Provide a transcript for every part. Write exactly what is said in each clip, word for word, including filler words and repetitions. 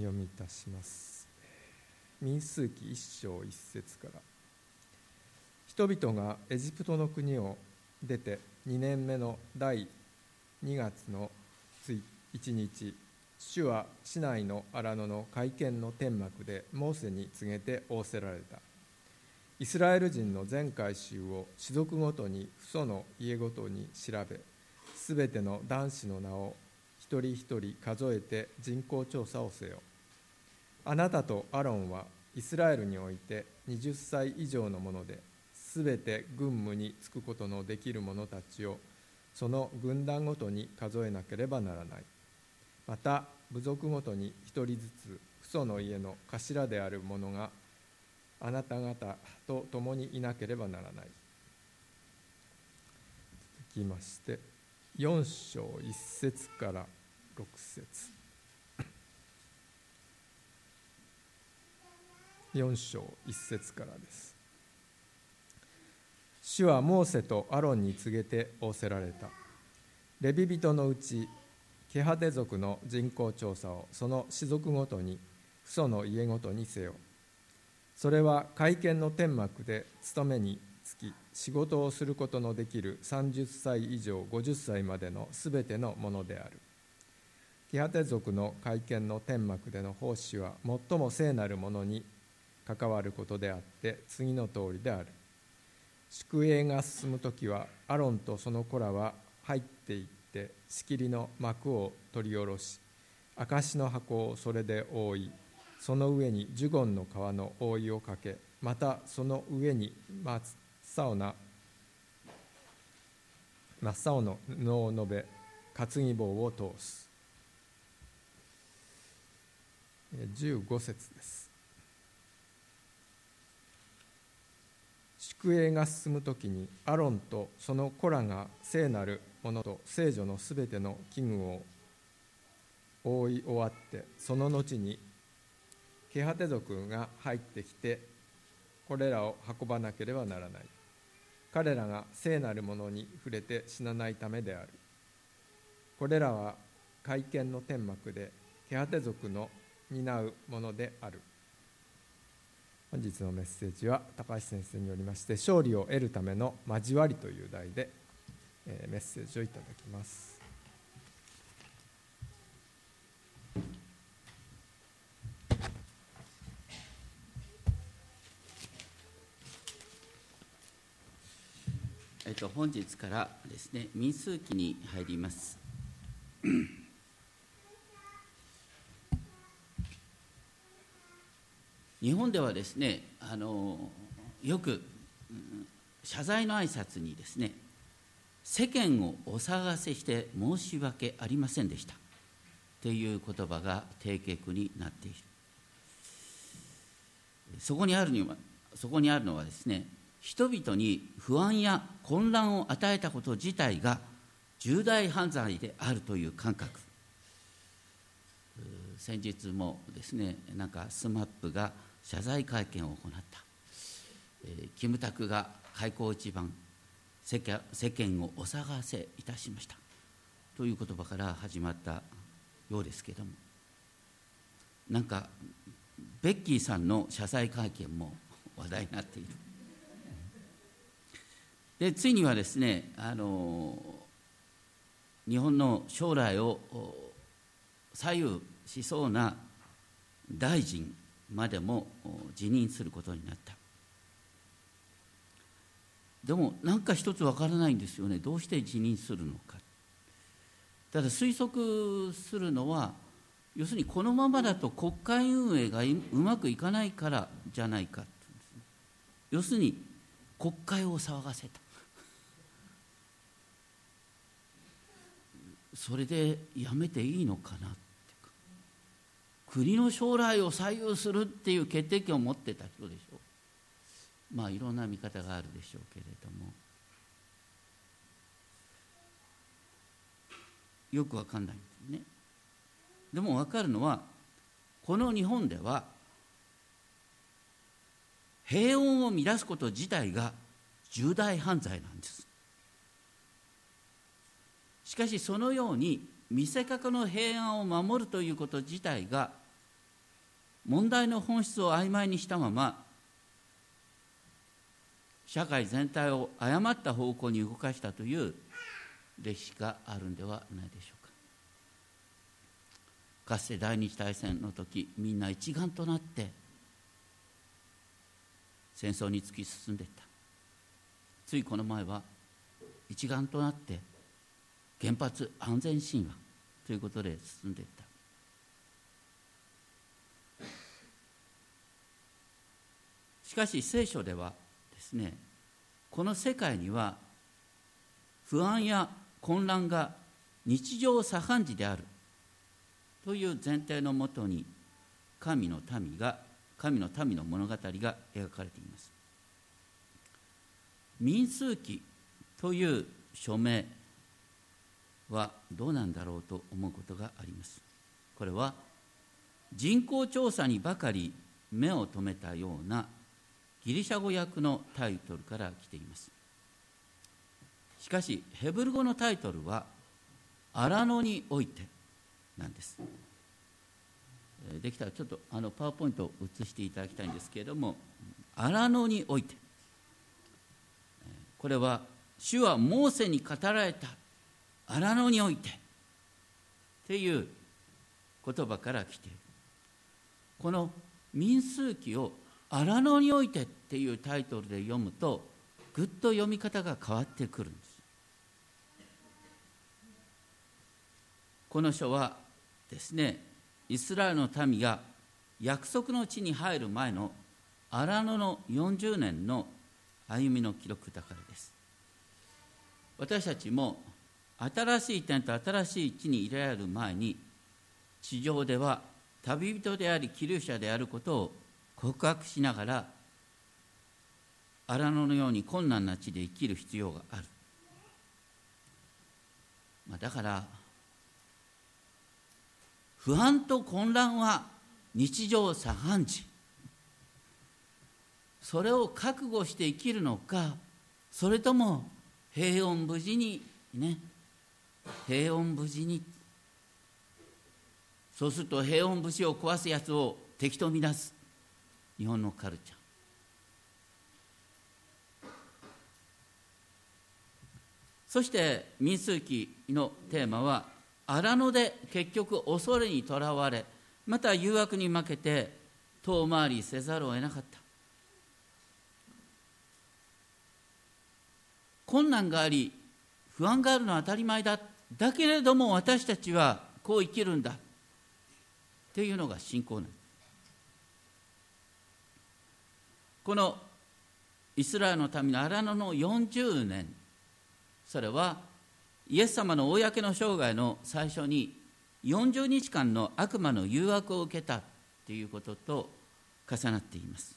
読みいたします。民数記一章一節から。人々がエジプトの国を出てにねんめのだいにがつのついたち、主は市内の荒野の会見の天幕でモーセに告げて仰せられた。イスラエル人の全回収を氏族ごとに父祖の家ごとに調べ、すべての男子の名を一人一人数えて人口調査をせよ。あなたとアロンはイスラエルにおいてはたち以上のもので、すべて軍務に就くことのできる者たちをその軍団ごとに数えなければならない。また部族ごとに一人ずつ父祖の家の頭である者があなた方と共にいなければならない。続きましてよん章いち節からろく節。よん章いち節からです。主はモーセとアロンに告げて仰せられた。レビ人のうちケハテ族の人口調査をその氏族ごとに父祖の家ごとにせよ。それは会見の天幕で勤めにつき仕事をすることのできるさんじゅっさい以上ごじゅっさいまでのすべてのものである。ケハテ族の会見の天幕での奉仕は最も聖なるものに関わることであって次の通りである。宿営が進むときはアロンとその子らは入っていって仕切りの幕を取り下ろし、証の箱をそれで覆い、その上にジュゴンの皮の覆いをかけ、またその上に真っ青な真っ青の布をのべ、担ぎ棒を通す。じゅうご節です。宿営が進むときにアロンとその子らが聖なるものと聖女のすべての器具を覆い終わって、その後にケハテ族が入ってきてこれらを運ばなければならない。彼らが聖なるものに触れて死なないためである。これらは会見の天幕でケハテ族の担うものである。本日のメッセージは高橋先生によりまして、勝利を得るための交わりという題でメッセージをいただきます。えっと、本日からですね、民数記に入ります。日本ではですね、あのよく、うん、謝罪の挨拶にですね、世間をお騒がせして申し訳ありませんでしたという言葉が定型になっている。そこにあるには、そこにあるのはですね、人々に不安や混乱を与えたこと自体が重大犯罪であるという感覚。先日もですね、なんかスマップが謝罪会見を行った、えー、キムタクが開口一番、世間をお騒がせいたしましたという言葉から始まったようですけれども、なんかベッキーさんの謝罪会見も話題になっている。でついにはですね、あの日本の将来を左右しそうな大臣までも辞任することになった。でも何か一つわからないんですよね。どうして辞任するのか。ただ推測するのは、要するにこのままだと国会運営がうまくいかないからじゃないか。要するに国会を騒がせた。それでやめていいのかな。国の将来を左右するっていう決定権を持ってた人でしょう。まあいろんな見方があるでしょうけれども、よくわかんないんですね。でもわかるのは、この日本では平穏を乱すこと自体が重大犯罪なんです。しかしそのように見せかけの平安を守るということ自体が問題の本質を曖昧にしたまま、社会全体を誤った方向に動かしたという歴史があるんではないでしょうか。かつて第二次大戦の時、みんな一丸となって戦争に突き進んでいった。ついこの前は一丸となって原発安全神話ということで進んでいった。しかし聖書ではですね、この世界には不安や混乱が日常茶飯事であるという前提のもとに神の民が神の民の物語が描かれています。民数記という書名はどうなんだろうと思うことがあります。これは人口調査にばかり目を留めたようなギリシャ語訳のタイトルから来ています。しかしヘブル語のタイトルは荒野においてなんです。できたらちょっとあのパワーポイントを映していただきたいんですけれども、荒野において、これは主はモーセに語られた荒野においてっていう言葉から来ている。この民数記を荒野においてっていうタイトルで読むと、ぐっと読み方が変わってくるんです。この書はですね、イスラエルの民が約束の地に入る前の荒野のよんじゅうねんの歩みの記録だからです。私たちも新しい点と新しい地に入れられる前に、地上では旅人であり寄留者であることを告白しながら、荒野のように困難な地で生きる必要がある。まあ、だから不安と混乱は日常茶飯事、それを覚悟して生きるのか、それとも平穏無事にね、平穏無事に。そうすると平穏無事を壊すやつを敵と見なす日本のカルチャー。そして民数記のテーマは荒野で結局恐れにとらわれ、また誘惑に負けて遠回りせざるを得なかった。困難があり不安があるのは当たり前だ。だけれども私たちはこう生きるんだっていうのが信仰なんです。このイスラエルの民の荒野のよんじゅうねん、それはイエス様の公の生涯の最初によんじゅうにちかんの悪魔の誘惑を受けたということと重なっています。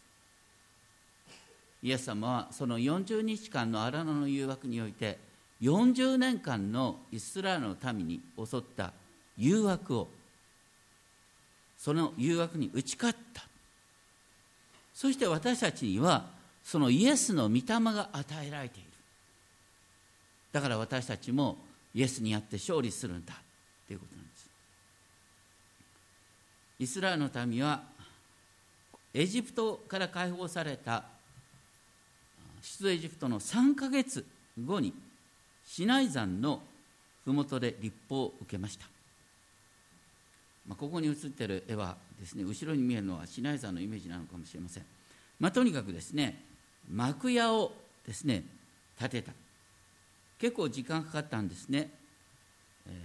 イエス様はそのよんじゅうにちかんの荒野の誘惑においてよんじゅうねんかんのイスラエルの民に襲った誘惑を、その誘惑に打ち勝った。そして私たちにはそのイエスの御霊が与えられている。だから私たちもイエスにあって勝利するんだということなんです。イスラエルの民はエジプトから解放された出エジプトのさんかげつごにシナイ山の麓で立法を受けました。まあ、ここに写っている絵はですね、後ろに見えるのはシナイ山のイメージなのかもしれません。まあ、とにかくですね、幕屋をですね建てた。結構時間かかったんですね。えー、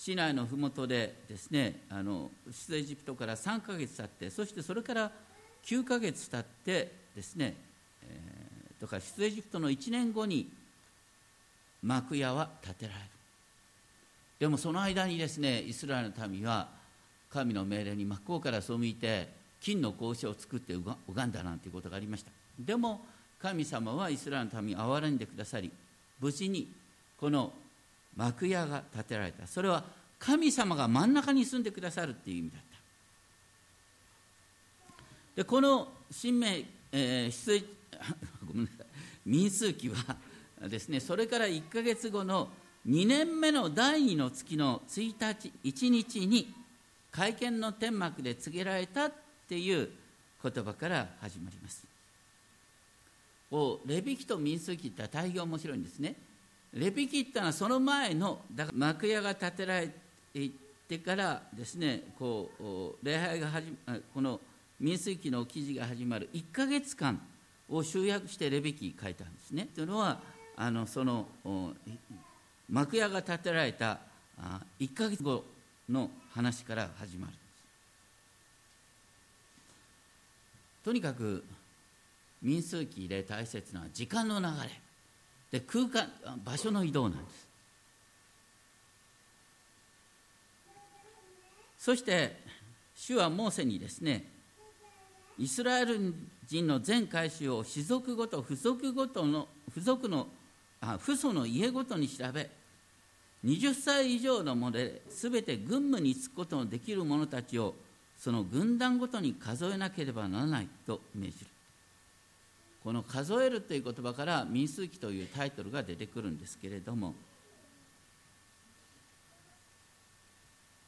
市内のふもとでですね、あの出エジプトからさんかげつ経って、そしてそれからきゅうかげつ経ってですね、えー、とか出エジプトのいちねんごに幕屋は建てられる。でもその間にですね、イスラエルの民は神の命令に真っ向から背いて金の格子を作って拝んだなんていうことがありました。でも神様はイスラエルの民を憐れんでくださり、無事にこの幕屋が建てられた。それは神様が真ん中に住んでくださるっていう意味だった。でこの新名、えー、出ごめんなさい、民数記はですね、それからいっかげつごのにねんめのだいにのつきのついたち、いちにちに会見の天幕で告げられたっていう言葉から始まります。レビ記と民数記って大変面白いんですね。レビ記ってのはその前のだから幕屋が建てられてからですね、こう礼拝が始まる、この民数記の記事が始まるいっかげつかんを集約してレビ記書いたんですね。というのはあのその幕屋が建てられたいっかげつごの話から始まる。とにかく民数記で大切なのは時間の流れで空間、場所の移動なんです。そして主はモーセにですね、イスラエル人の全会衆を氏族ごと、父族ごとの父族のあ父祖の家ごとに調べ、はたち以上の者で全て軍務に就くことのできる者たちをその軍団ごとに数えなければならないと命じる。この数えるという言葉から民数記というタイトルが出てくるんですけれども、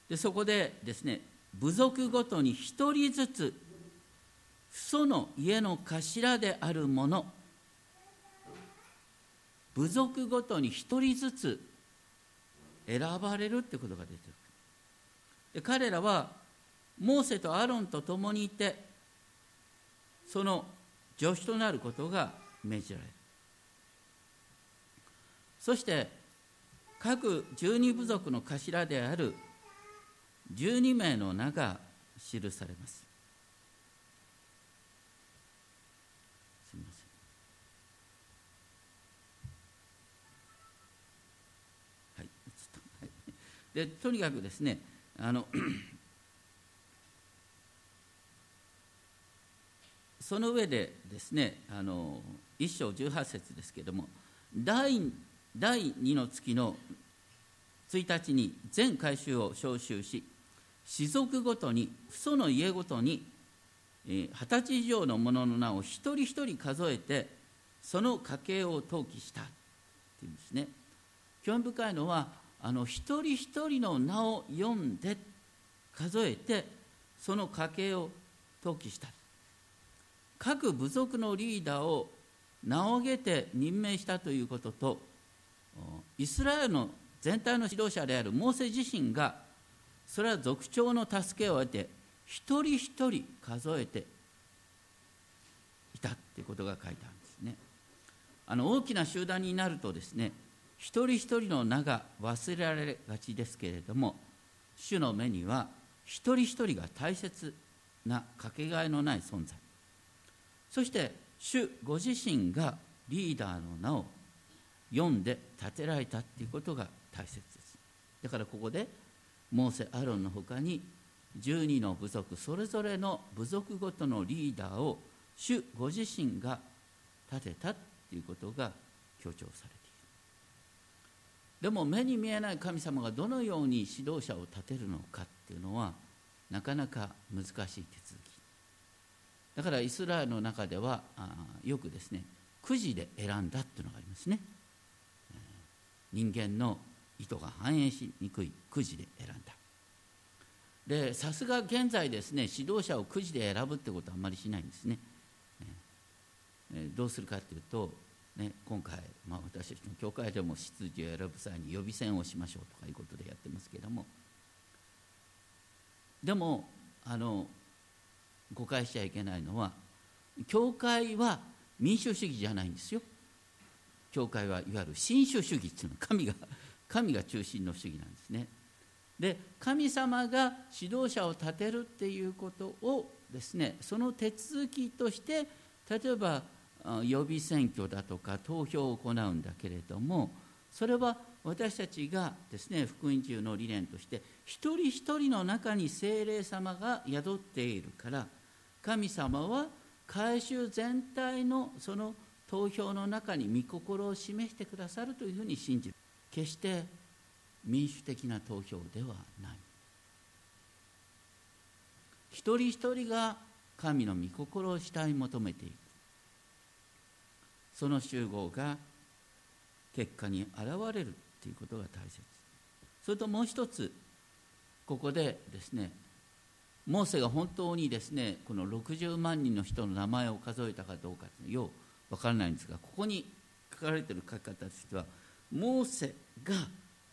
でそこでですね、部族ごとに一人ずつ父祖の家の頭である者、部族ごとに一人ずつ選ばれるってことが出てくる。で彼らはモーセとアロンと共にいてその助手となることが命じられる。そして各十二部族の頭である十二名の名が記されます。すみません、はい、映った。でとにかくですね、あのその上でですね、あの一章十八節ですけれども、第二の月の一日に全会衆を召集し、氏族ごとに父祖の家ごとに二十歳以上の者の名を一人一人数えて、その家系を登記したっていうんですね。興味深いのはあの一人一人の名を読んで数えてその家系を登記した。各部族のリーダーを名を挙げて任命したということと、イスラエルの全体の指導者であるモーセ自身がそれは族長の助けを得て一人一人数えていたということが書いてあるんですね。あの大きな集団になるとですね、一人一人の名が忘れられがちですけれども、主の目には一人一人が大切なかけがえのない存在、そして主ご自身がリーダーの名を読んで立てられたっていうことが大切です。だからここでモーセ・アロンのほかにじゅうにの部族それぞれの部族ごとのリーダーを主ご自身が立てたっていうことが強調されている。でも目に見えない神様がどのように指導者を立てるのかっていうのはなかなか難しい手続きだから、イスラエルの中ではよくですね、くじで選んだっていうのがありますね。人間の意図が反映しにくいくじで選んだ。でさすが現在ですね、指導者をくじで選ぶってことはあまりしないんですね。どうするかっていうと、ね、今回、まあ、私たちの教会でも執事を選ぶ際に予備選をしましょうとかいうことでやってますけれども、でもあの誤解しちゃいけないのは、教会は民主主義じゃないんですよ。教会はいわゆる神主主義っていうのは神が神が中心の主義なんですね。で神様が指導者を立てるっていうことをですね、その手続きとして例えば予備選挙だとか投票を行うんだけれども、それは私たちがですね、福音中の理念として一人一人の中に聖霊様が宿っているから、神様は会衆全体のその投票の中に御心を示してくださるというふうに信じる。決して民主的な投票ではない。一人一人が神の御心を慕い求めている。その集合が結果に現れるということが大切。それともう一つ、ここでですね、モーセが本当にですねこのろくじゅうまんにんの人の名前を数えたかどうかよう分からないんですが、ここに書かれている書き方としてはモーセが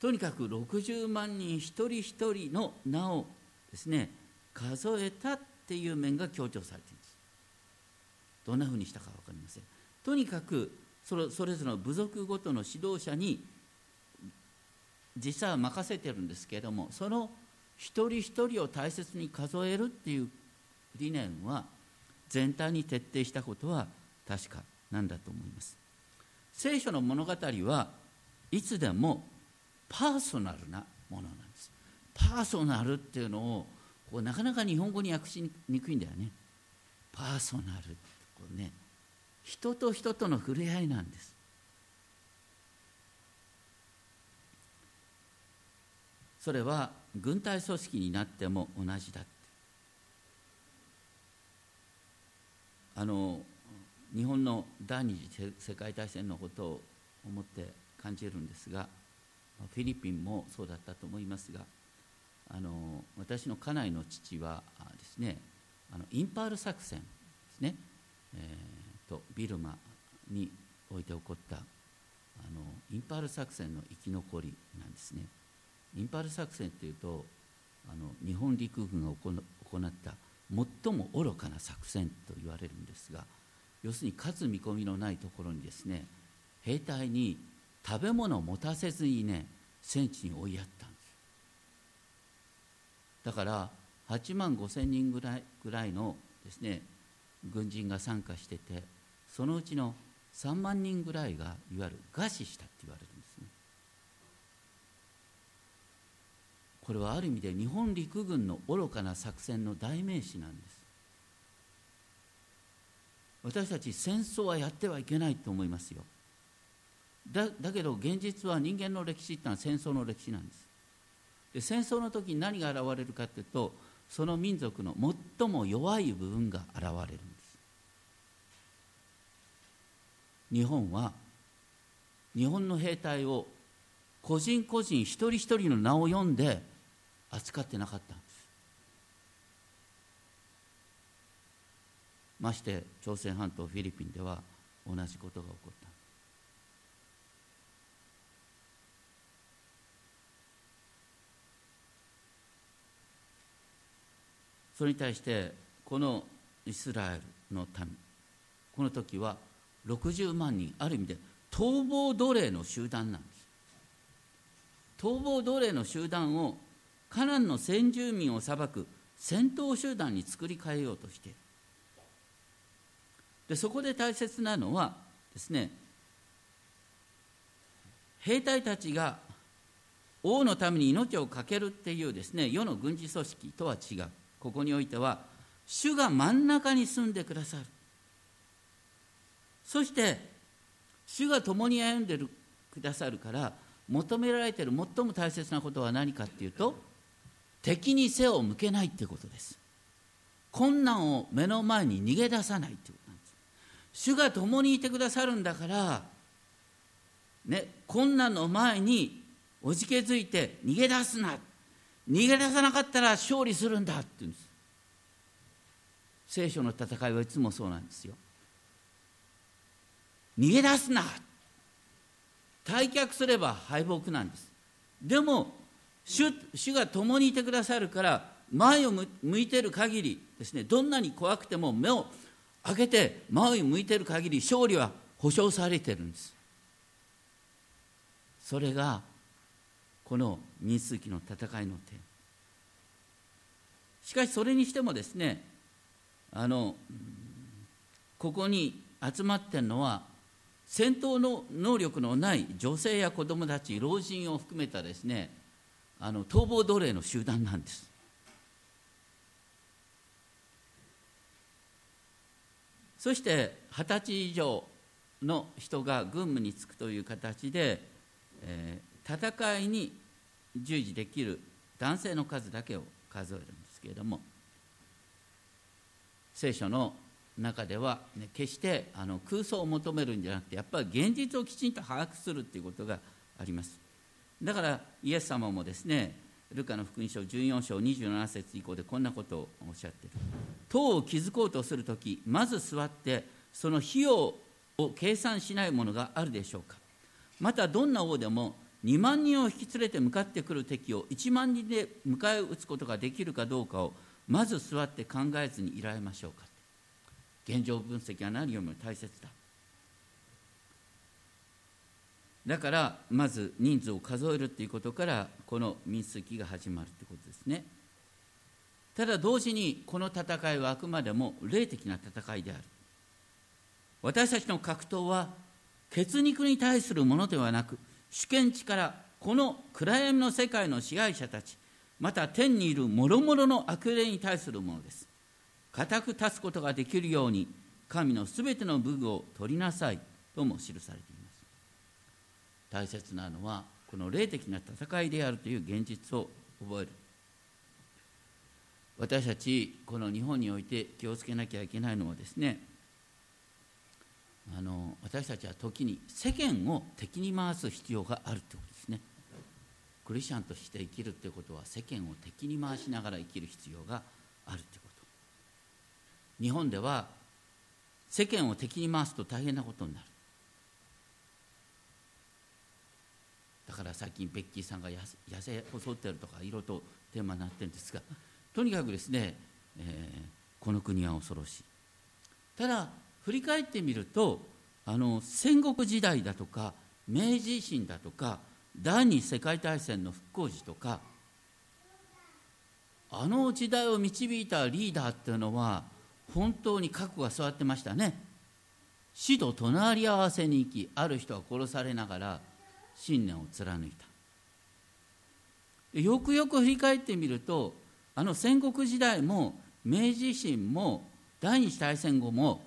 とにかくろくじゅうまんにん一人一人の名をですね数えたっていう面が強調されています。どんなふうにしたか分かりません。とにかくそれぞれの部族ごとの指導者に実際は任せてるんですけれども、その一人一人を大切に数えるっていう理念は全体に徹底したことは確かなんだと思います。聖書の物語はいつでもパーソナルなものなんです。パーソナルっていうのをこうなかなか日本語に訳しにくいんだよね。パーソナルってこうね、人と人との触れ合いなんです。それは軍隊組織になっても同じだって。あの日本の第二次世界大戦のことを思って感じるんですが、フィリピンもそうだったと思いますが、あの私の家内の父はですね、あのインパール作戦ですね、えー、とビルマにおいて起こったあのインパール作戦の生き残りなんですね。インパール作戦というとあの日本陸軍が行った最も愚かな作戦と言われるんですが、要するに勝つ見込みのないところにですね兵隊に食べ物を持たせずにね戦地に追いやったんです。だからはちまんごせんにんぐらい、ぐらいのですね軍人が参加してて、そのうちのさんまんにんぐらいがいわゆる餓死したって言われるんですね。これはある意味で日本陸軍の愚かな作戦の代名詞なんです。私たち戦争はやってはいけないと思いますよ。だ, だけど現実は人間の歴史ってのは戦争の歴史なんです。で戦争の時に何が現れるかというと、その民族の最も弱い部分が現れるんです。日本は日本の兵隊を個人個人一人一人の名を読んで扱ってなかったんです。まして朝鮮半島フィリピンでは同じことが起こった。それに対してこのイスラエルの民、この時はろくじゅうまんにん、ある意味で逃亡奴隷の集団なんです。逃亡奴隷の集団をカナンの先住民を裁く戦闘集団に作り変えようとしている。でそこで大切なのはですね、兵隊たちが王のために命を懸けるっていうですね世の軍事組織とは違う。ここにおいては主が真ん中に住んでくださる、そして主が共に歩んでるくださるから、求められている最も大切なことは何かっていうと、敵に背を向けないってことです。困難を目の前に逃げ出さないってことなんです。主が共にいてくださるんだから、ね、困難の前におじけづいて逃げ出すな、逃げ出さなかったら勝利するんだって言うんです。聖書の戦いはいつもそうなんですよ。逃げ出すな、退却すれば敗北なんです。でも 主, 主が共にいてくださるから、前を向いている限りですね、どんなに怖くても目を開けて前を向いている限り勝利は保証されているんです。それがこの民数記の戦いの点。しかしそれにしてもですね、あのここに集まっているのは戦闘の能力のない女性や子供たち、老人を含めたですねあの逃亡奴隷の集団なんです。そして二十歳以上の人が軍務に就くという形で、えー戦いに従事できる男性の数だけを数えるんですけれども、聖書の中では、ね、決してあの空想を求めるんじゃなくて、やっぱり現実をきちんと把握するということがあります。だからイエス様もですね、ルカの福音書じゅうよん章にじゅうなな節以降でこんなことをおっしゃっている。塔を築こうとするとき、まず座ってその費用を計算しないものがあるでしょうか。またどんな王でもにまん人を引き連れて向かってくる敵をいちまん人で迎え撃つことができるかどうかをまず座って考えずにいられましょうか。現状分析は何よりも大切だ。だからまず人数を数えるということからこの民数記が始まるということですね。ただ同時にこの戦いはあくまでも霊的な戦いである。私たちの格闘は血肉に対するものではなく、主権地からこの暗闇の世界の支配者たち、また天にいる諸々の悪霊に対するものです。固く立つことができるように神のすべての武具を取りなさいとも記されています。大切なのはこの霊的な戦いであるという現実を覚える。私たちこの日本において気をつけなきゃいけないのはですね、あの私たちは時に世間を敵に回す必要があるということですね。クリスチャンとして生きるということは世間を敵に回しながら生きる必要があるということ。日本では世間を敵に回すと大変なことになる。だから最近ベッキーさんが痩せ細ってるとかいろいろとテーマになってるんですが、とにかくですね、えー、この国は恐ろしい。ただ振り返ってみると、あの戦国時代だとか明治維新だとか第二次世界大戦の復興時とか、あの時代を導いたリーダーっていうのは本当に核が座ってましたね。死と隣り合わせに行き、ある人は殺されながら信念を貫いた。でよくよく振り返ってみると、あの戦国時代も明治維新も第二次大戦後も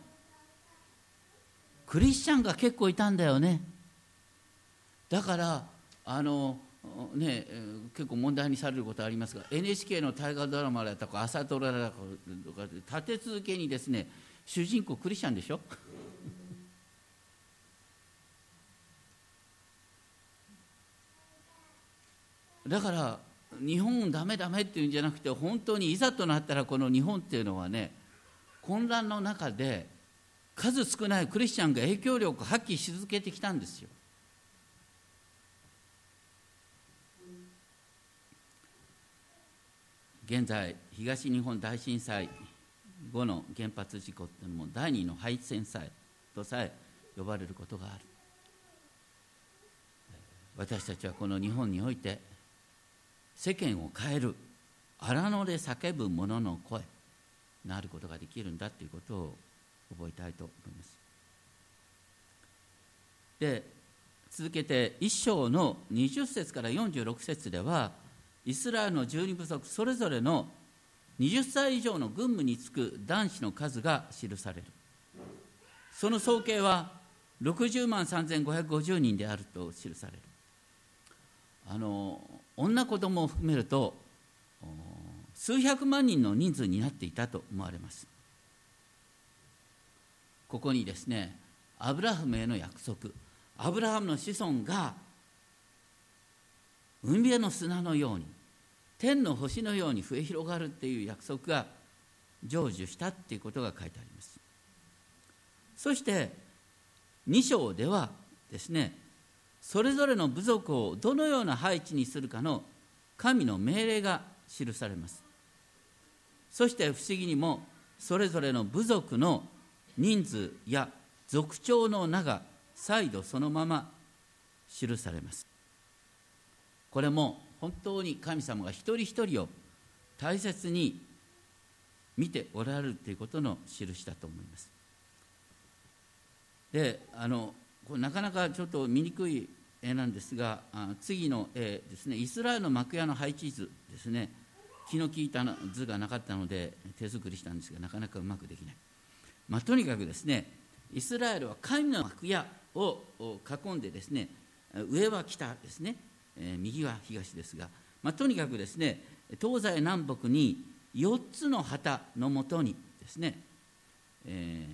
クリスチャンが結構いたんだよね。だからあの、ね、結構問題にされることありますが、 エヌエイチケー の大河ドラマだとか朝ドラだとか立て続けにですね、主人公クリスチャンでしょだから日本ダメダメっていうんじゃなくて、本当にいざとなったらこの日本っていうのはね、混乱の中で数少ないクリスチャンが影響力を発揮し続けてきたんですよ。現在東日本大震災後の原発事故っていうのも第二の敗戦災とさえ呼ばれることがある。私たちはこの日本において世間を変える荒野で叫ぶ者の声なることができるんだということを覚えたいと思います。で続けていっ章のにじゅう節からよんじゅうろく節では、イスラエルのじゅうに部族それぞれのはたち以上の軍務に就く男子の数が記される。その総計はろくじゅうまんさんぜんごひゃくごじゅう人であると記される。あの女子供を含めると数百万人の人数になっていたと思われます。ここにですね、アブラハムへの約束、アブラハムの子孫が海辺の砂のように天の星のように増え広がるっていう約束が成就したっていうことが書いてあります。そしてに章ではですね、それぞれの部族をどのような配置にするかの神の命令が記されます。そして不思議にもそれぞれの部族の人数や族長の名が再度そのまま記されます。これも本当に神様が一人一人を大切に見ておられるということの印だと思います。であのこれなかなかちょっと見にくい絵なんですが、次の絵ですね、イスラエルの幕屋の配置図ですね。気の利いた図がなかったので手作りしたんですが、なかなかうまくできない。まあ、とにかくですね、イスラエルは神の幕屋を囲んでですね、上は北ですね、右は東ですが、まあ、とにかくですね、東西南北によっつの旗のもとにですね、え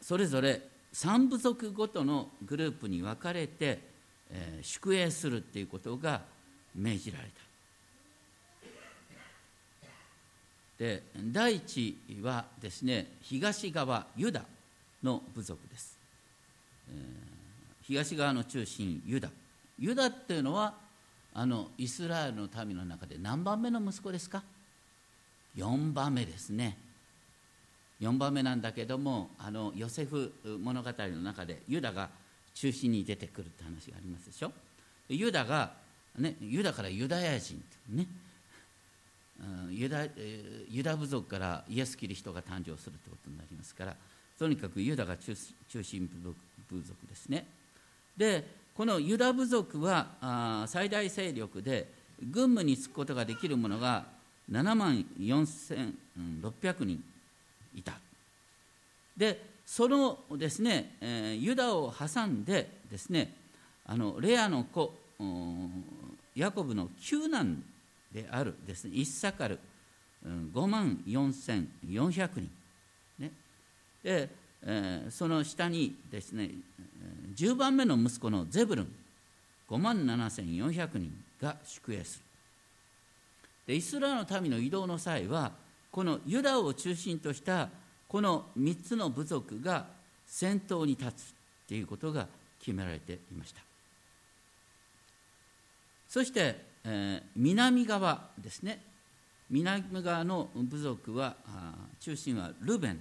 ー、それぞれさん部族ごとのグループに分かれて、えー、宿営するということが命じられた。で、第一はですね、東側ユダの部族です、えー、東側の中心ユダ。ユダっていうのはあのイスラエルの民の中で何番目の息子ですか？よんばんめですね。よんばんめなんだけども、あのヨセフ物語の中でユダが中心に出てくるって話がありますでしょ。ユダが、ね、ユダからユダヤ人ってね、ユ ダ, ユダ部族からイエス・キリストが誕生するということになりますから、とにかくユダが 中, 中心部 族, 部族ですね。で、このユダ部族はあ最大勢力で軍務に就くことができる者がななまんよんせんろっぴゃくにんいた。で、そのですね、ユダを挟んでですね、あのレアの子ヤコブの九男であるですね、イッサカルごまんよんせんよんひゃくにん、ね。で、えー、その下にですね、じゅうばんめの息子のゼブルンごまんななせんよんひゃくにんが宿営する。で、イスラエルの民の移動の際はこのユダを中心としたこのみっつの部族が先頭に立つということが決められていました。そして、えー、南側ですね、南側の部族は中心はルベン。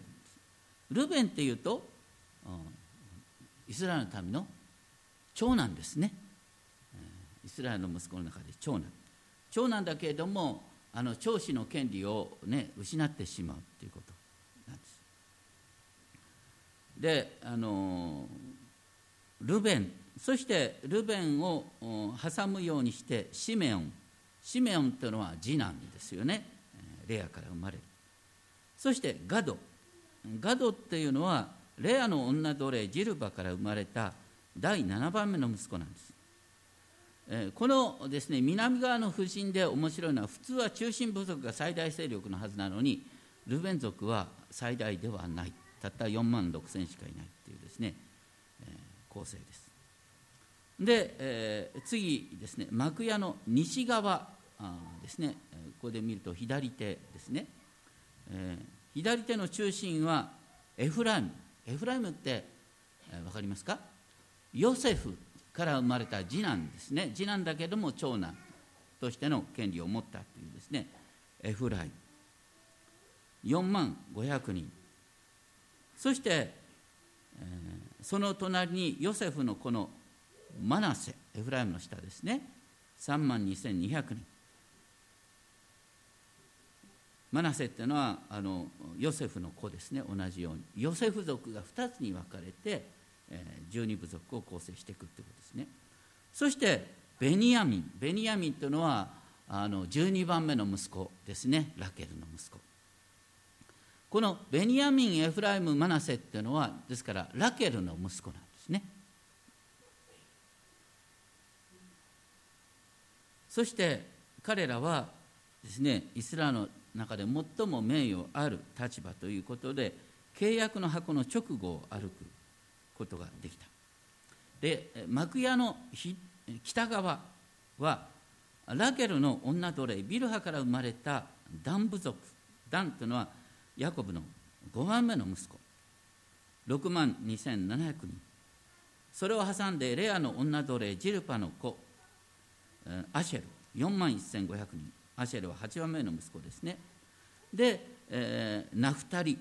ルベンっていうとイスラエルの民の長男ですね、イスラエルの息子の中で長男長男だけれども、あの長子の権利を、ね、失ってしまうということなんです。で、あのルベン、そしてルベンを挟むようにしてシメオン。シメオンというのは次男ですよね、レアから生まれる。そしてガド。ガドっていうのはレアの女奴隷ジルバから生まれただいななばんめの息子なんです。このですね、南側の布陣で面白いのは、普通は中心部族が最大勢力のはずなのに、ルベン族は最大ではない、たったよんまんろくせんしかいないというですね、えー、構成です。で、えー、次ですね、幕屋の西側ですね、ここで見ると左手ですね、えー左手の中心はエフライム。エフライムって、えー、分かりますか？ヨセフから生まれた次男ですね。次男だけども長男としての権利を持ったというですね、エフライムよんまんごひゃくにん。そして、えー、その隣にヨセフのこのマナセ、エフライムの下ですね、さんまんにせんにひゃくにん。マナセっていうのはあのヨセフの子ですね。同じようにヨセフ族がふたつに分かれて、えー、じゅうに部族を構成していくということですね。そしてベニヤミン。ベニヤミンというのはあのじゅうにばんめの息子ですね、ラケルの息子。このベニヤミン、エフライム、マナセっていうのはですからラケルの息子なんですね。そして彼らはですね、イスラエルの中で最も名誉ある立場ということで、契約の箱の直後を歩くことができた。で、幕屋の北側はラケルの女奴隷ビルハから生まれたダン部族。ダンというのはヤコブのごばんめの息子ろくまんにせんななひゃくにん。それを挟んでレアの女奴隷ジルパの子アシェルよんまんせんごひゃくにん。アシェルははちばんめの息子ですね。で、えー、ナフタリ、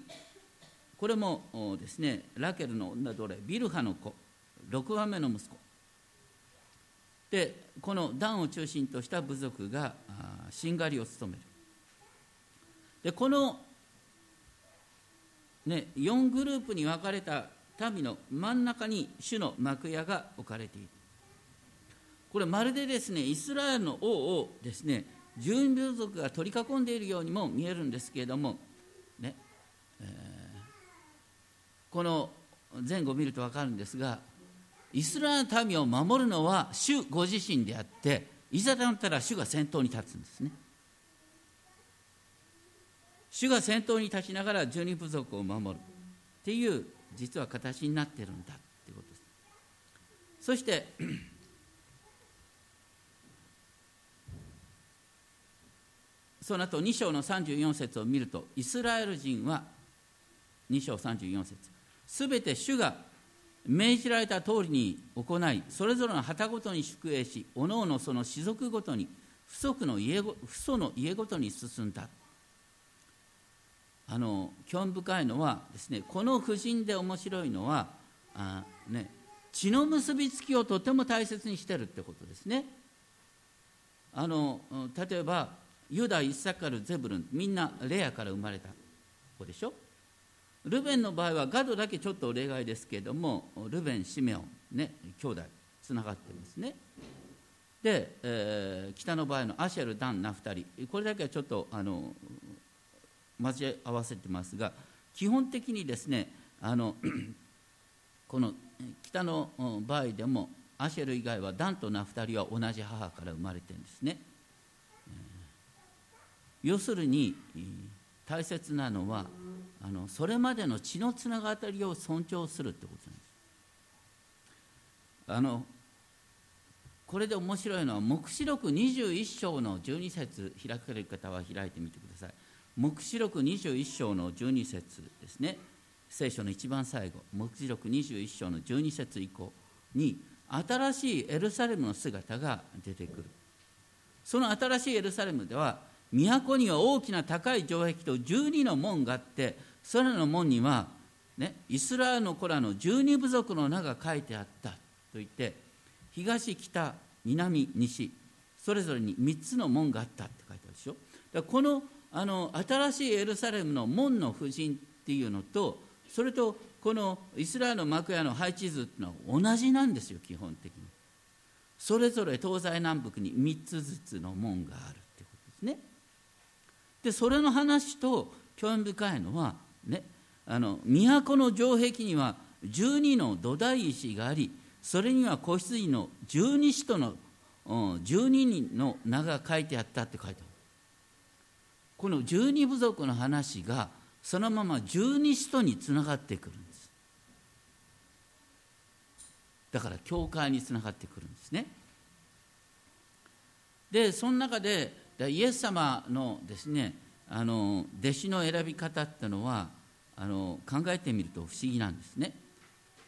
これもですね、ラケルの女奴隷ビルハの子ろくばんめの息子で、このダンを中心とした部族がしんがりを務める。で、この、ね、よんグループに分かれた民の真ん中に主の幕屋が置かれている。これまるでですね、イスラエルの王をですね、十二部族が取り囲んでいるようにも見えるんですけれども、ね、えー、この前後を見ると分かるんですが、イスラエルの民を守るのは主ご自身であって、いざとなったら主が先頭に立つんですね。主が先頭に立ちながら十二部族を守るっていう実は形になっているんだということです。そしてその後に章のさんじゅうよん節を見ると、イスラエル人はに章さんじゅうよん節、すべて主が命じられた通りに行い、それぞれの旗ごとに宿営し、おのおのその氏族ごとに、父祖の家ご、父祖の家ごとに進んだ。あの興味深いのはですね、この婦人で面白いのはあ、ね、血の結びつきをとても大切にしてるってことですね。あの例えばユダ、イサカル、ゼブルン、みんなレアから生まれた子でしょ。ルベンの場合はガドだけちょっと例外ですけれども、ルベン、シメオン、ね、兄弟つながってますね。で、えー、北の場合のアシェル、ダン、ナフタリ、これだけはちょっとあの交え合わせてますが、基本的にですね、あのこの北の場合でもアシェル以外はダンとナフタリは同じ母から生まれてるんですね。要するに大切なのはあのそれまでの血のつながりを尊重するってことなんです。あのこれで面白いのは黙示録にじゅういち章のじゅうに節、開かれる方は開いてみてください。黙示録にじゅういち章のじゅうに節ですね。聖書の一番最後、黙示録にじゅういち章のじゅうに節以降に新しいエルサレムの姿が出てくる。その新しいエルサレムでは、都には大きな高い城壁とじゅうにの門があって、それらの門には、ね、イスラエルの子らのじゅうに部族の名が書いてあったと言って、東、北、南、西それぞれにみっつの門があったって書いてあるでしょ。だからこの、あの新しいエルサレムの門の布陣っていうのと、それとこのイスラエルの幕屋の配置図っていうのは同じなんですよ。基本的にそれぞれ東西南北にみっつずつの門があるってことですね。でそれの話と興味深いのはね、あの都の城壁にはじゅうにの土台石があり、それには子羊のじゅうに使徒のじゅうににんの名が書いてあったって書いてある。このじゅうに部族の話がそのままじゅうに使徒につながってくるんです。だから教会につながってくるんですね。でその中でイエス様のですね、あの弟子の選び方っていうのは、あの考えてみると不思議なんですね。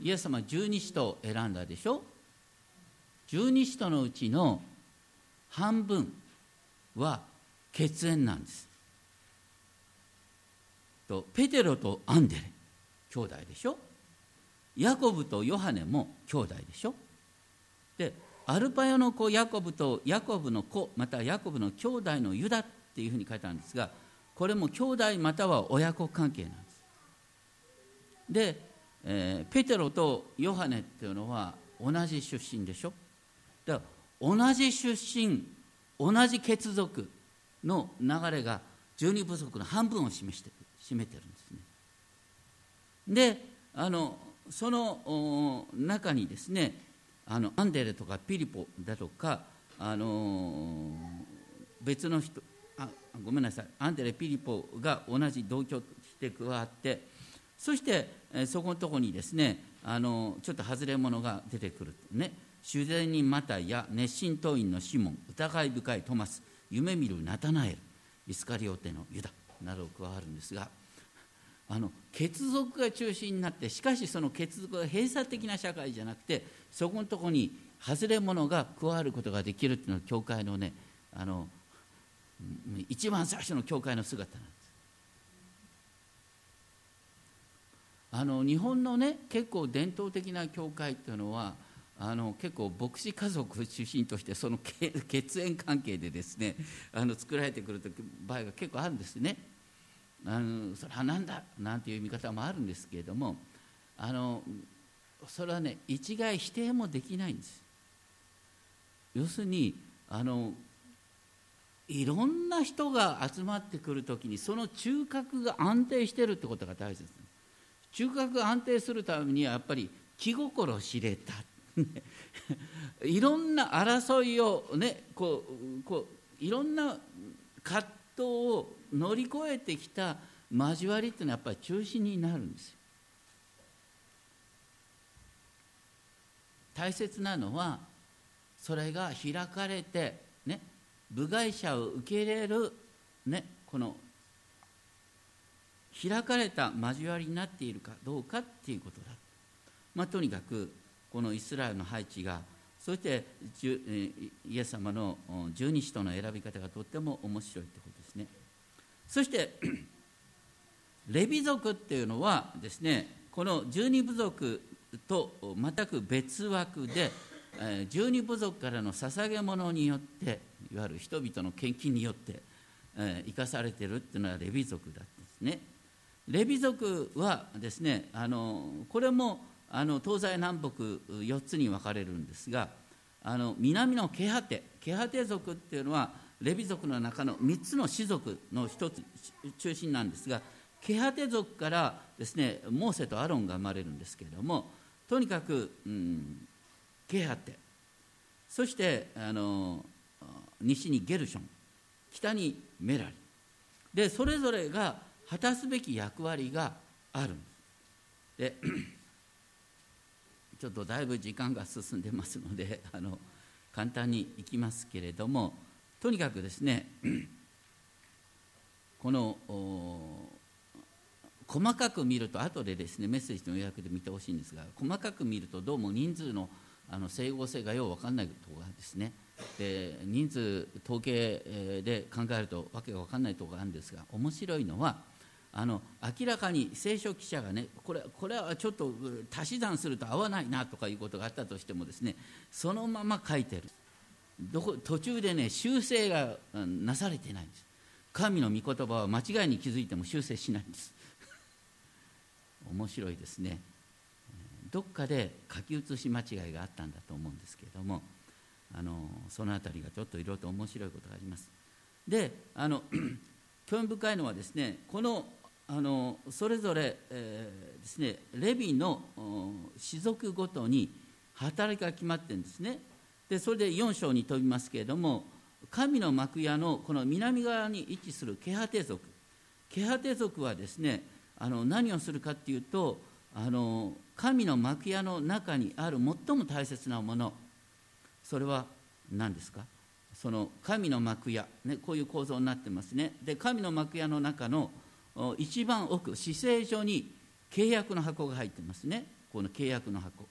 イエス様十二使徒を選んだでしょ。十二使徒のうちの半分は血縁なんです。とペテロとアンデレ兄弟でしょ。ヤコブとヨハネも兄弟でしょ。でアルパヨの子ヤコブとヤコブの子、またヤコブの兄弟のユダっていうふうに書いてあるんですが、これも兄弟または親子関係なんです。で、えー、ペテロとヨハネっていうのは同じ出身でしょ。だから同じ出身、同じ血族の流れが十二部族の半分を示して占めてるんですね。であのその中にですね、あのアンデレとかピリポだとか、あのー、別の人、あごめんなさい、アンデレピリポが同じ同居して加わって、そして、えー、そこのところにですね、あのー、ちょっと外れ者が出てくるね。修善人マタイや熱心党員のシモン、疑い深いトマス、夢見るナタナエル、イスカリオテのユダなど加わるんですが、あの血族が中心になって、しかしその血族が閉鎖的な社会じゃなくて、そこのところに外れ者が加わることができるっていうのは教会のね、あの一番最初の教会の姿なんです。あの日本のね、結構伝統的な教会っていうのは、あの結構牧師家族を中心として、その血縁関係でですね、あの作られてくる場合が結構あるんですね。あのそれはなんだなんていう見方もあるんですけれども、あのそれはね、一概否定もできないんです。要するにあのいろんな人が集まってくるときに、その中核が安定しているってことが大切です。中核が安定するためにはやっぱり気心を知れたいろんな争いをね、こうこういろんな葛藤を乗り越えてきた交わりっていうのはやっぱり中心になるんですよ。大切なのはそれが開かれてね、部外者を受け入れるね、この開かれた交わりになっているかどうかっていうことだ。まあ、とにかくこのイスラエルの配置が、そしてイエス様の十二使徒の選び方がとっても面白いってことですね。そしてレビ族っていうのはですね、この十二部族と全く別枠で、十二部族からの捧げ物によって、いわゆる人々の献金によって生かされているっていうのはレビ族だったんですね。レビ族はですね、あのこれもあの東西南北よっつに分かれるんですが、あの南のケハテケハテ族っていうのはレビ族の中のみっつの氏族の一つ中心なんですが、ケハテ族からですね、モーセとアロンが生まれるんですけれども、とにかく、うん、ケハテ、そしてあの西にゲルション、北にメラリで、それぞれが果たすべき役割があるんです。でちょっとだいぶ時間が進んでますので、あの簡単にいきますけれども、とにかくですね、この細かく見ると、後でですねメッセージの予約で見てほしいんですが、細かく見るとどうも人数の、あの整合性がよう分かんないところがですね、で人数統計で考えるとわけが分かんないところがあるんですが、面白いのは、あの明らかに聖書記者がね、これ、これはちょっと足し算すると合わないなとかいうことがあったとしてもですね、そのまま書いてる。どこ途中でね、修正がなされてないんです。神の御言葉は間違いに気づいても修正しないんです。面白いですね。どっかで書き写し間違いがあったんだと思うんですけれども、あのそのあたりがちょっといろいろと面白いことがあります。で、あの興味深いのはですね、このあのそれぞれ、えーですね、レビの氏族ごとに働きが決まってるんですね。でそれでよん章に飛びますけれども、神の幕屋のこの南側に位置するケハテ族ケハテ族はですね、あの何をするかっていうと、あの神の幕屋の中にある最も大切なもの、それは何ですか。その神の幕屋、ね、こういう構造になってますね。で神の幕屋の中の一番奥、至聖所に契約の箱が入ってますね。この契約の箱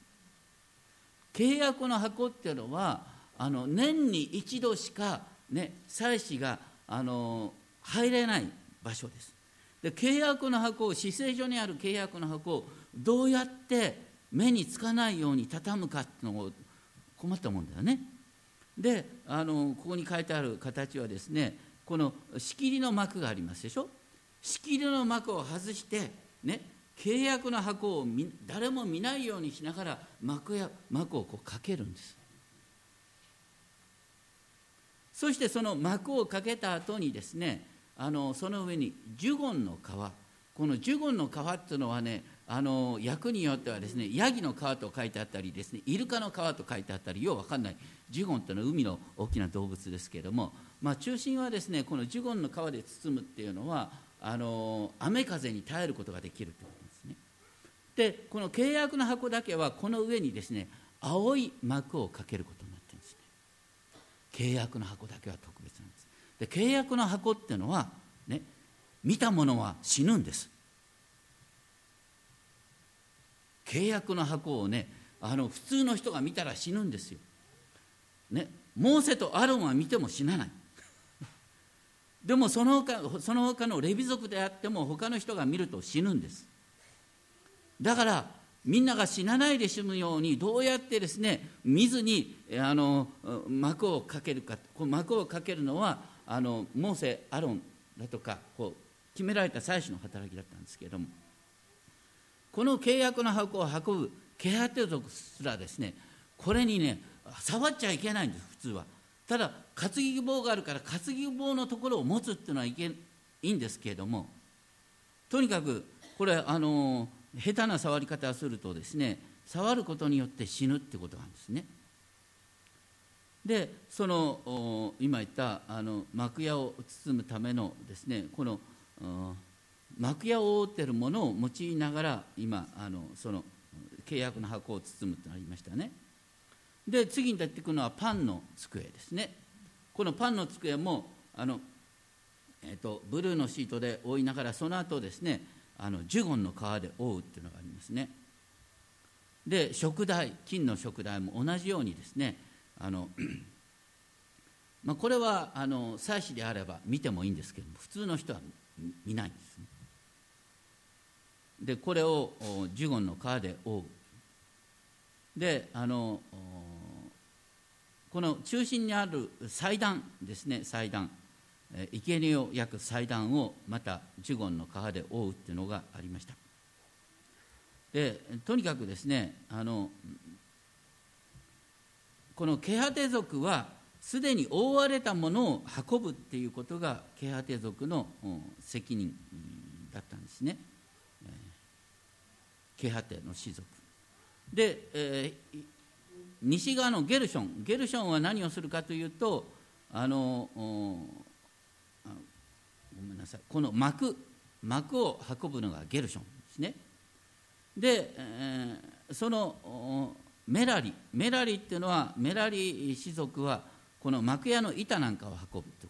契約の箱っていうのは、あの年に一度しか、ね、祭司があの入れない場所です。で契約の箱を、至聖所にある契約の箱をどうやって目につかないように畳むかっていうのを困ったもんだよね。であのここに書いてある形はですね、この仕切りの幕がありますでしょ。仕切りの幕を外して、ね、契約の箱をみ誰も見ないようにしながら 幕, や幕をこうかけるんです。そしてその幕をかけた後にですね、あのその上にジュゴンの皮、このジュゴンの皮っていうのはね、あの訳によってはですね、ヤギの皮と書いてあったりですね、イルカの皮と書いてあったり、よう分かんない。ジュゴンというのは海の大きな動物ですけれども、まあ、中心はですね、このジュゴンの皮で包むっていうのは、あの雨風に耐えることができるということですね。でこの契約の箱だけはこの上にですね、青い幕をかけることになってるんですね。契約の箱だけは特別なんです。で契約の箱っていうのは、ね、見たものは死ぬんです。契約の箱をね、あの普通の人が見たら死ぬんですよ、ね、モーセとアロンは見ても死なない。でもその他、その他のレビ族であっても他の人が見ると死ぬんです。だからみんなが死なないで済むように、どうやってですね、見ずにあの幕をかけるか。こう幕をかけるのは、あのモーセアロンだとか、こう決められた祭司の働きだったんですけれども、この契約の箱を運ぶケハテ族すらですね、これにね触っちゃいけないんです普通は。ただ担ぎ棒があるから、担ぎ棒のところを持つっていうのはいけ、いいんですけれども、とにかくこれ、あの下手な触り方をするとですね、触ることによって死ぬってことなんですね。でその今言ったあの幕屋を包むためのですね、この幕屋を覆っているものを用いながら、今あのその契約の箱を包むってのありましたね。で次に出てくるのはパンの机ですね。このパンの机も、あのえっと、ブルーのシートで覆いながら、その後ですね、あのジュゴンの皮で覆うっていうのがありますね。で、食材、金の食材も同じようにですね、あのまあこれはあの祭司であれば見てもいいんですけども、普通の人は見ないんですね。で、これをジュゴンの皮で覆う。で、あのこの中心にある祭壇ですね、祭壇、生贄を焼く祭壇をまたジュゴンの皮で覆うっていうのがありました。で、とにかくですね、あのこのケハテ族はすでに覆われたものを運ぶっていうことがケハテ族の責任だったんですね。ケハテの氏族で、えー、西側のゲルション、ゲルションは何をするかというと、あのごめんなさい、この幕、幕を運ぶのがゲルションですね。で、えー、そのメラリ、メラリっていうのは、メラリ氏族はこの幕屋の板なんかを運ぶってこと、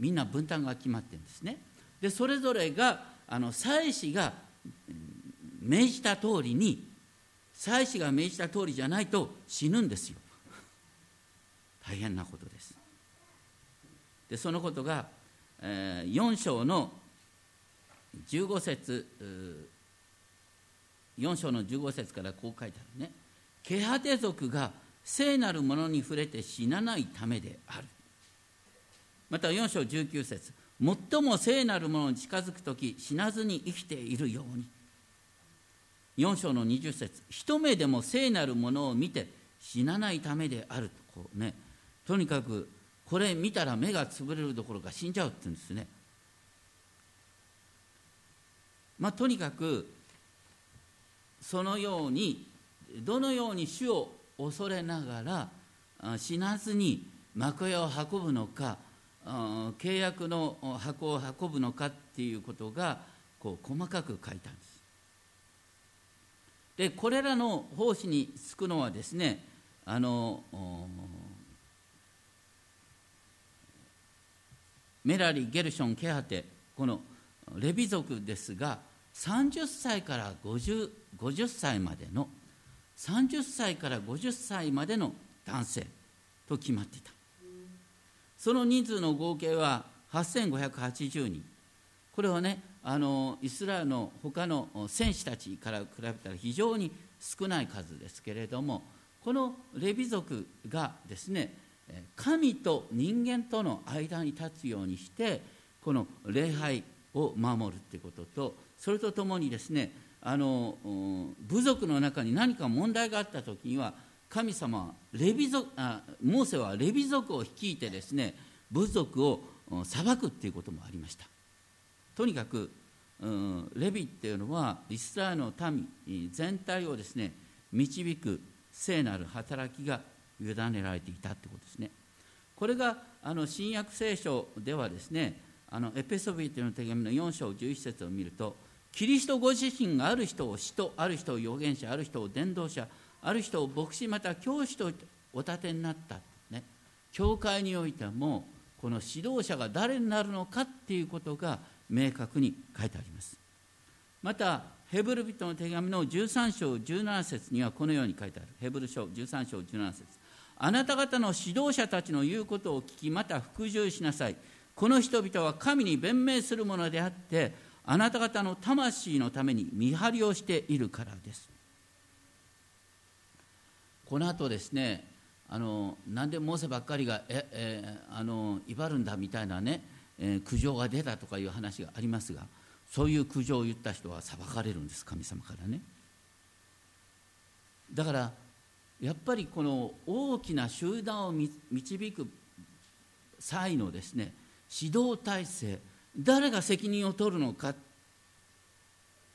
みんな分担が決まってるんですね。で、それぞれがあの祭司が命じた通りに、祭司が命じた通りじゃないと死ぬんですよ。大変なことです。で、そのことがよん章のじゅうご節、よん章のじゅうご節からこう書いてあるね。ケハテ族が聖なるものに触れて死なないためである。またよん章じゅうきゅう節、最も聖なるものに近づくとき死なずに生きているように。よん章のにじゅう節、一目でも聖なるものを見て死なないためであると、こうね、とにかくこれ見たら目が潰れるどころか死んじゃうって言うんですね。まあ、とにかくそのように、どのように主を恐れながら死なずに幕屋を運ぶのか、契約の箱を運ぶのかっていうことがこう細かく書いたんです。で、これらの奉仕につくのはですね、あのメラリ、ゲルション、ケハテ、このレビ族ですが、さんじゅっさいから50、50歳までのさんじゅっさいからごじゅっさいまでの男性と決まっていた。その人数の合計ははっせんごひゃくはちじゅうにん。これはね、あのイスラエルの他の戦士たちから比べたら非常に少ない数ですけれども、このレビ族がですね、神と人間との間に立つようにして、この礼拝を守るということと、それとともにですね、あの部族の中に何か問題があったときには、神様はレビ族、あモーセはレビ族を率いてですね、部族を裁くということもありました。とにかく、うん、レビっていうのはイスラエルの民全体をですね導く聖なる働きが委ねられていたってことですね。これがあの新約聖書ではですね、あのエペソビテの手紙のよん章じゅういち節を見ると、キリストご自身がある人を使徒、ある人を預言者、ある人を伝道者、ある人を牧師、また教師とお立てになった、ね、教会においてもこの指導者が誰になるのかっていうことが明確に書いてあります。またヘブル人の手紙のじゅうさん章じゅうなな節にはこのように書いてある。ヘブル書じゅうさん章じゅうなな節、あなた方の指導者たちの言うことを聞き、また服従しなさい。この人々は神に弁明するものであって、あなた方の魂のために見張りをしているからです。この後ですね、あのなんでモーセばっかりがええあの威張るんだみたいなね、えー、苦情が出たとかいう話がありますが、そういう苦情を言った人は裁かれるんです、神様からね。だからやっぱりこの大きな集団を導く際のですね、指導体制、誰が責任を取るのか、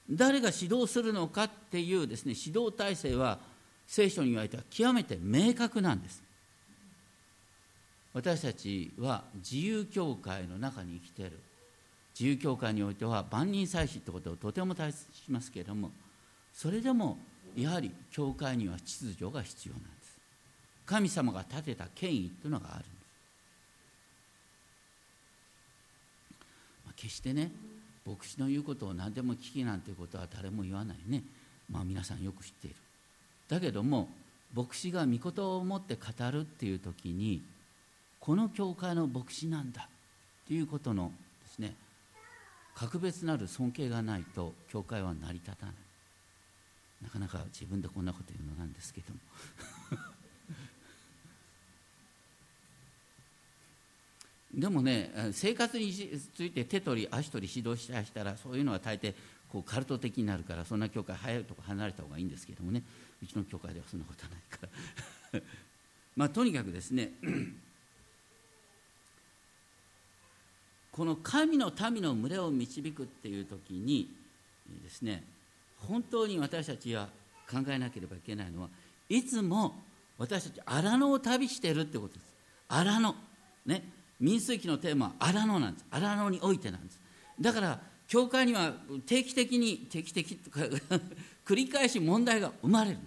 誰が指導するのかっていうですね、指導体制は聖書においては極めて明確なんです。私たちは自由教会の中に生きている。自由教会においては万人祭司ってことをとても大切にしますけれども、それでもやはり教会には秩序が必要なんです。神様が立てた権威というのがあるんです。決してね、牧師の言うことを何でも聞きなんてことは誰も言わないね。まあ皆さんよく知っている。だけども牧師が御言を持って語るっていう時に、この教会の牧師なんだっていうことのですね、格別なる尊敬がないと教会は成り立たない。なかなか自分でこんなこと言うのなんですけどもでもね、生活について手取り足取り指導したら、そういうのは大抵こうカルト的になるから、そんな教会早いとこ離れた方がいいんですけどもね、うちの教会ではそんなことはないからまあとにかくですねこの神の民の群れを導くっていう時にですね、本当に私たちは考えなければいけないのは、いつも私たち荒野を旅しているってことです。荒野ね、民数記のテーマは荒野なんです。荒野においてなんです。だから教会には定期的に定期的とか繰り返し問題が生まれる。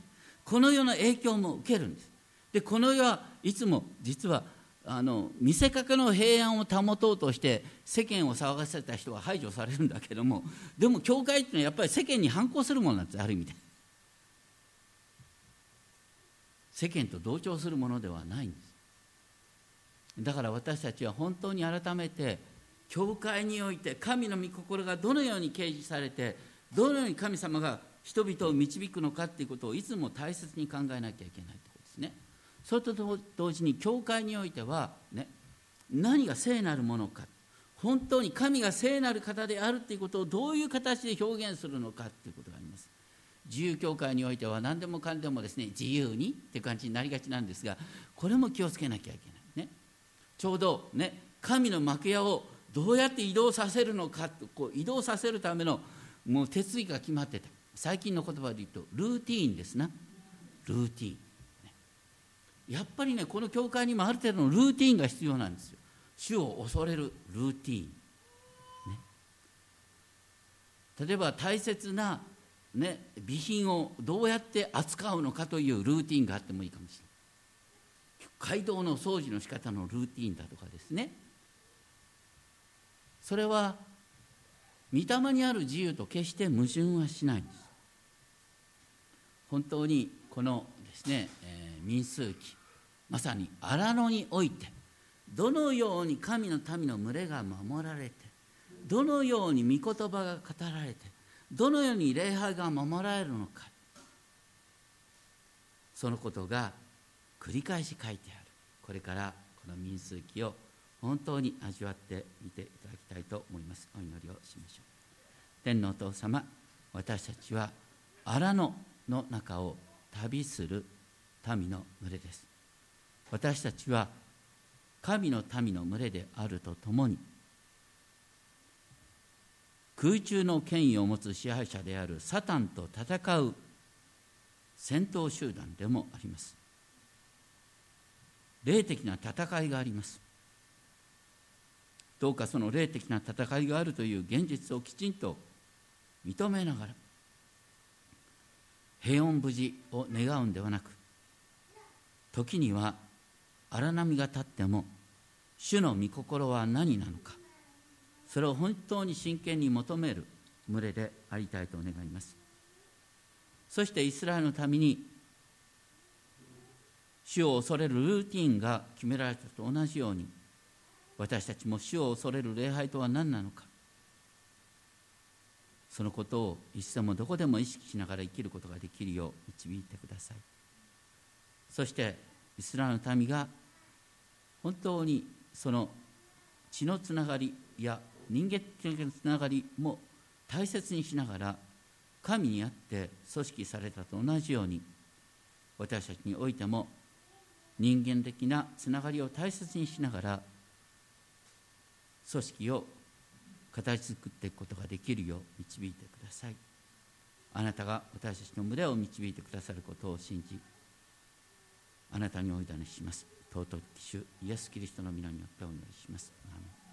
この世の影響も受けるんです。でこの世はいつも実はあの見せかけの平安を保とうとして世間を騒がせた人は排除されるんだけども、でも教会っていうのはやっぱり世間に反抗するものなんです。ある意味で世間と同調するものではないんです。だから私たちは本当に改めて、教会において神の御心がどのように掲示されて、どのように神様が人々を導くのかっていうことをいつも大切に考えなきゃいけないということですね。それと同時に教会においては、ね、何が聖なるものか、本当に神が聖なる方であるということをどういう形で表現するのかということがあります。自由教会においては何でもかんでもですね、自由にという感じになりがちなんですが、これも気をつけなきゃいけないね。ちょうどね、神の幕屋をどうやって移動させるのかと、こう移動させるためのもう手続きが決まってて、最近の言葉で言うとルーティーンですな。ルーティーン、やっぱりね、この教会にもある程度のルーティーンが必要なんですよ。主を恐れるルーティーン、ね、例えば大切な、ね、備品をどうやって扱うのかというルーティーンがあってもいいかもしれない。街道の掃除の仕方のルーティーンだとかですね、それは御霊にある自由と決して矛盾はしないんです。本当にこのですね、えー、民数記、まさに荒野においてどのように神の民の群れが守られて、どのように御言葉が語られて、どのように礼拝が守られるのか、そのことが繰り返し書いてある。これからこの民数記を本当に味わってみていただきたいと思います。お祈りをしましょう。天のお父様、私たちは荒野の中を旅する民の群れです。私たちは神の民の群れであるとともに、空中の権威を持つ支配者であるサタンと戦う戦闘集団でもあります。霊的な戦いがあります。どうかその霊的な戦いがあるという現実をきちんと認めながら、平穏無事を願うんではなく、時には荒波が立っても主の御心は何なのか、それを本当に真剣に求める群れでありたいと願います。そしてイスラエルのために主を恐れるルーティーンが決められたと同じように、私たちも主を恐れる礼拝とは何なのか、そのことを一度もどこでも意識しながら生きることができるよう導いてください。そしてイスラエルの民が本当にその血のつながりや人間的なつながりも大切にしながら、神にあって組織されたと同じように、私たちにおいても人間的なつながりを大切にしながら組織を形作っていくことができるよう導いてください。あなたが私たちの群れを導いてくださることを信じ、あなたにお委ねします。尊き主イエスキリストの皆によってお願いします。アーメン。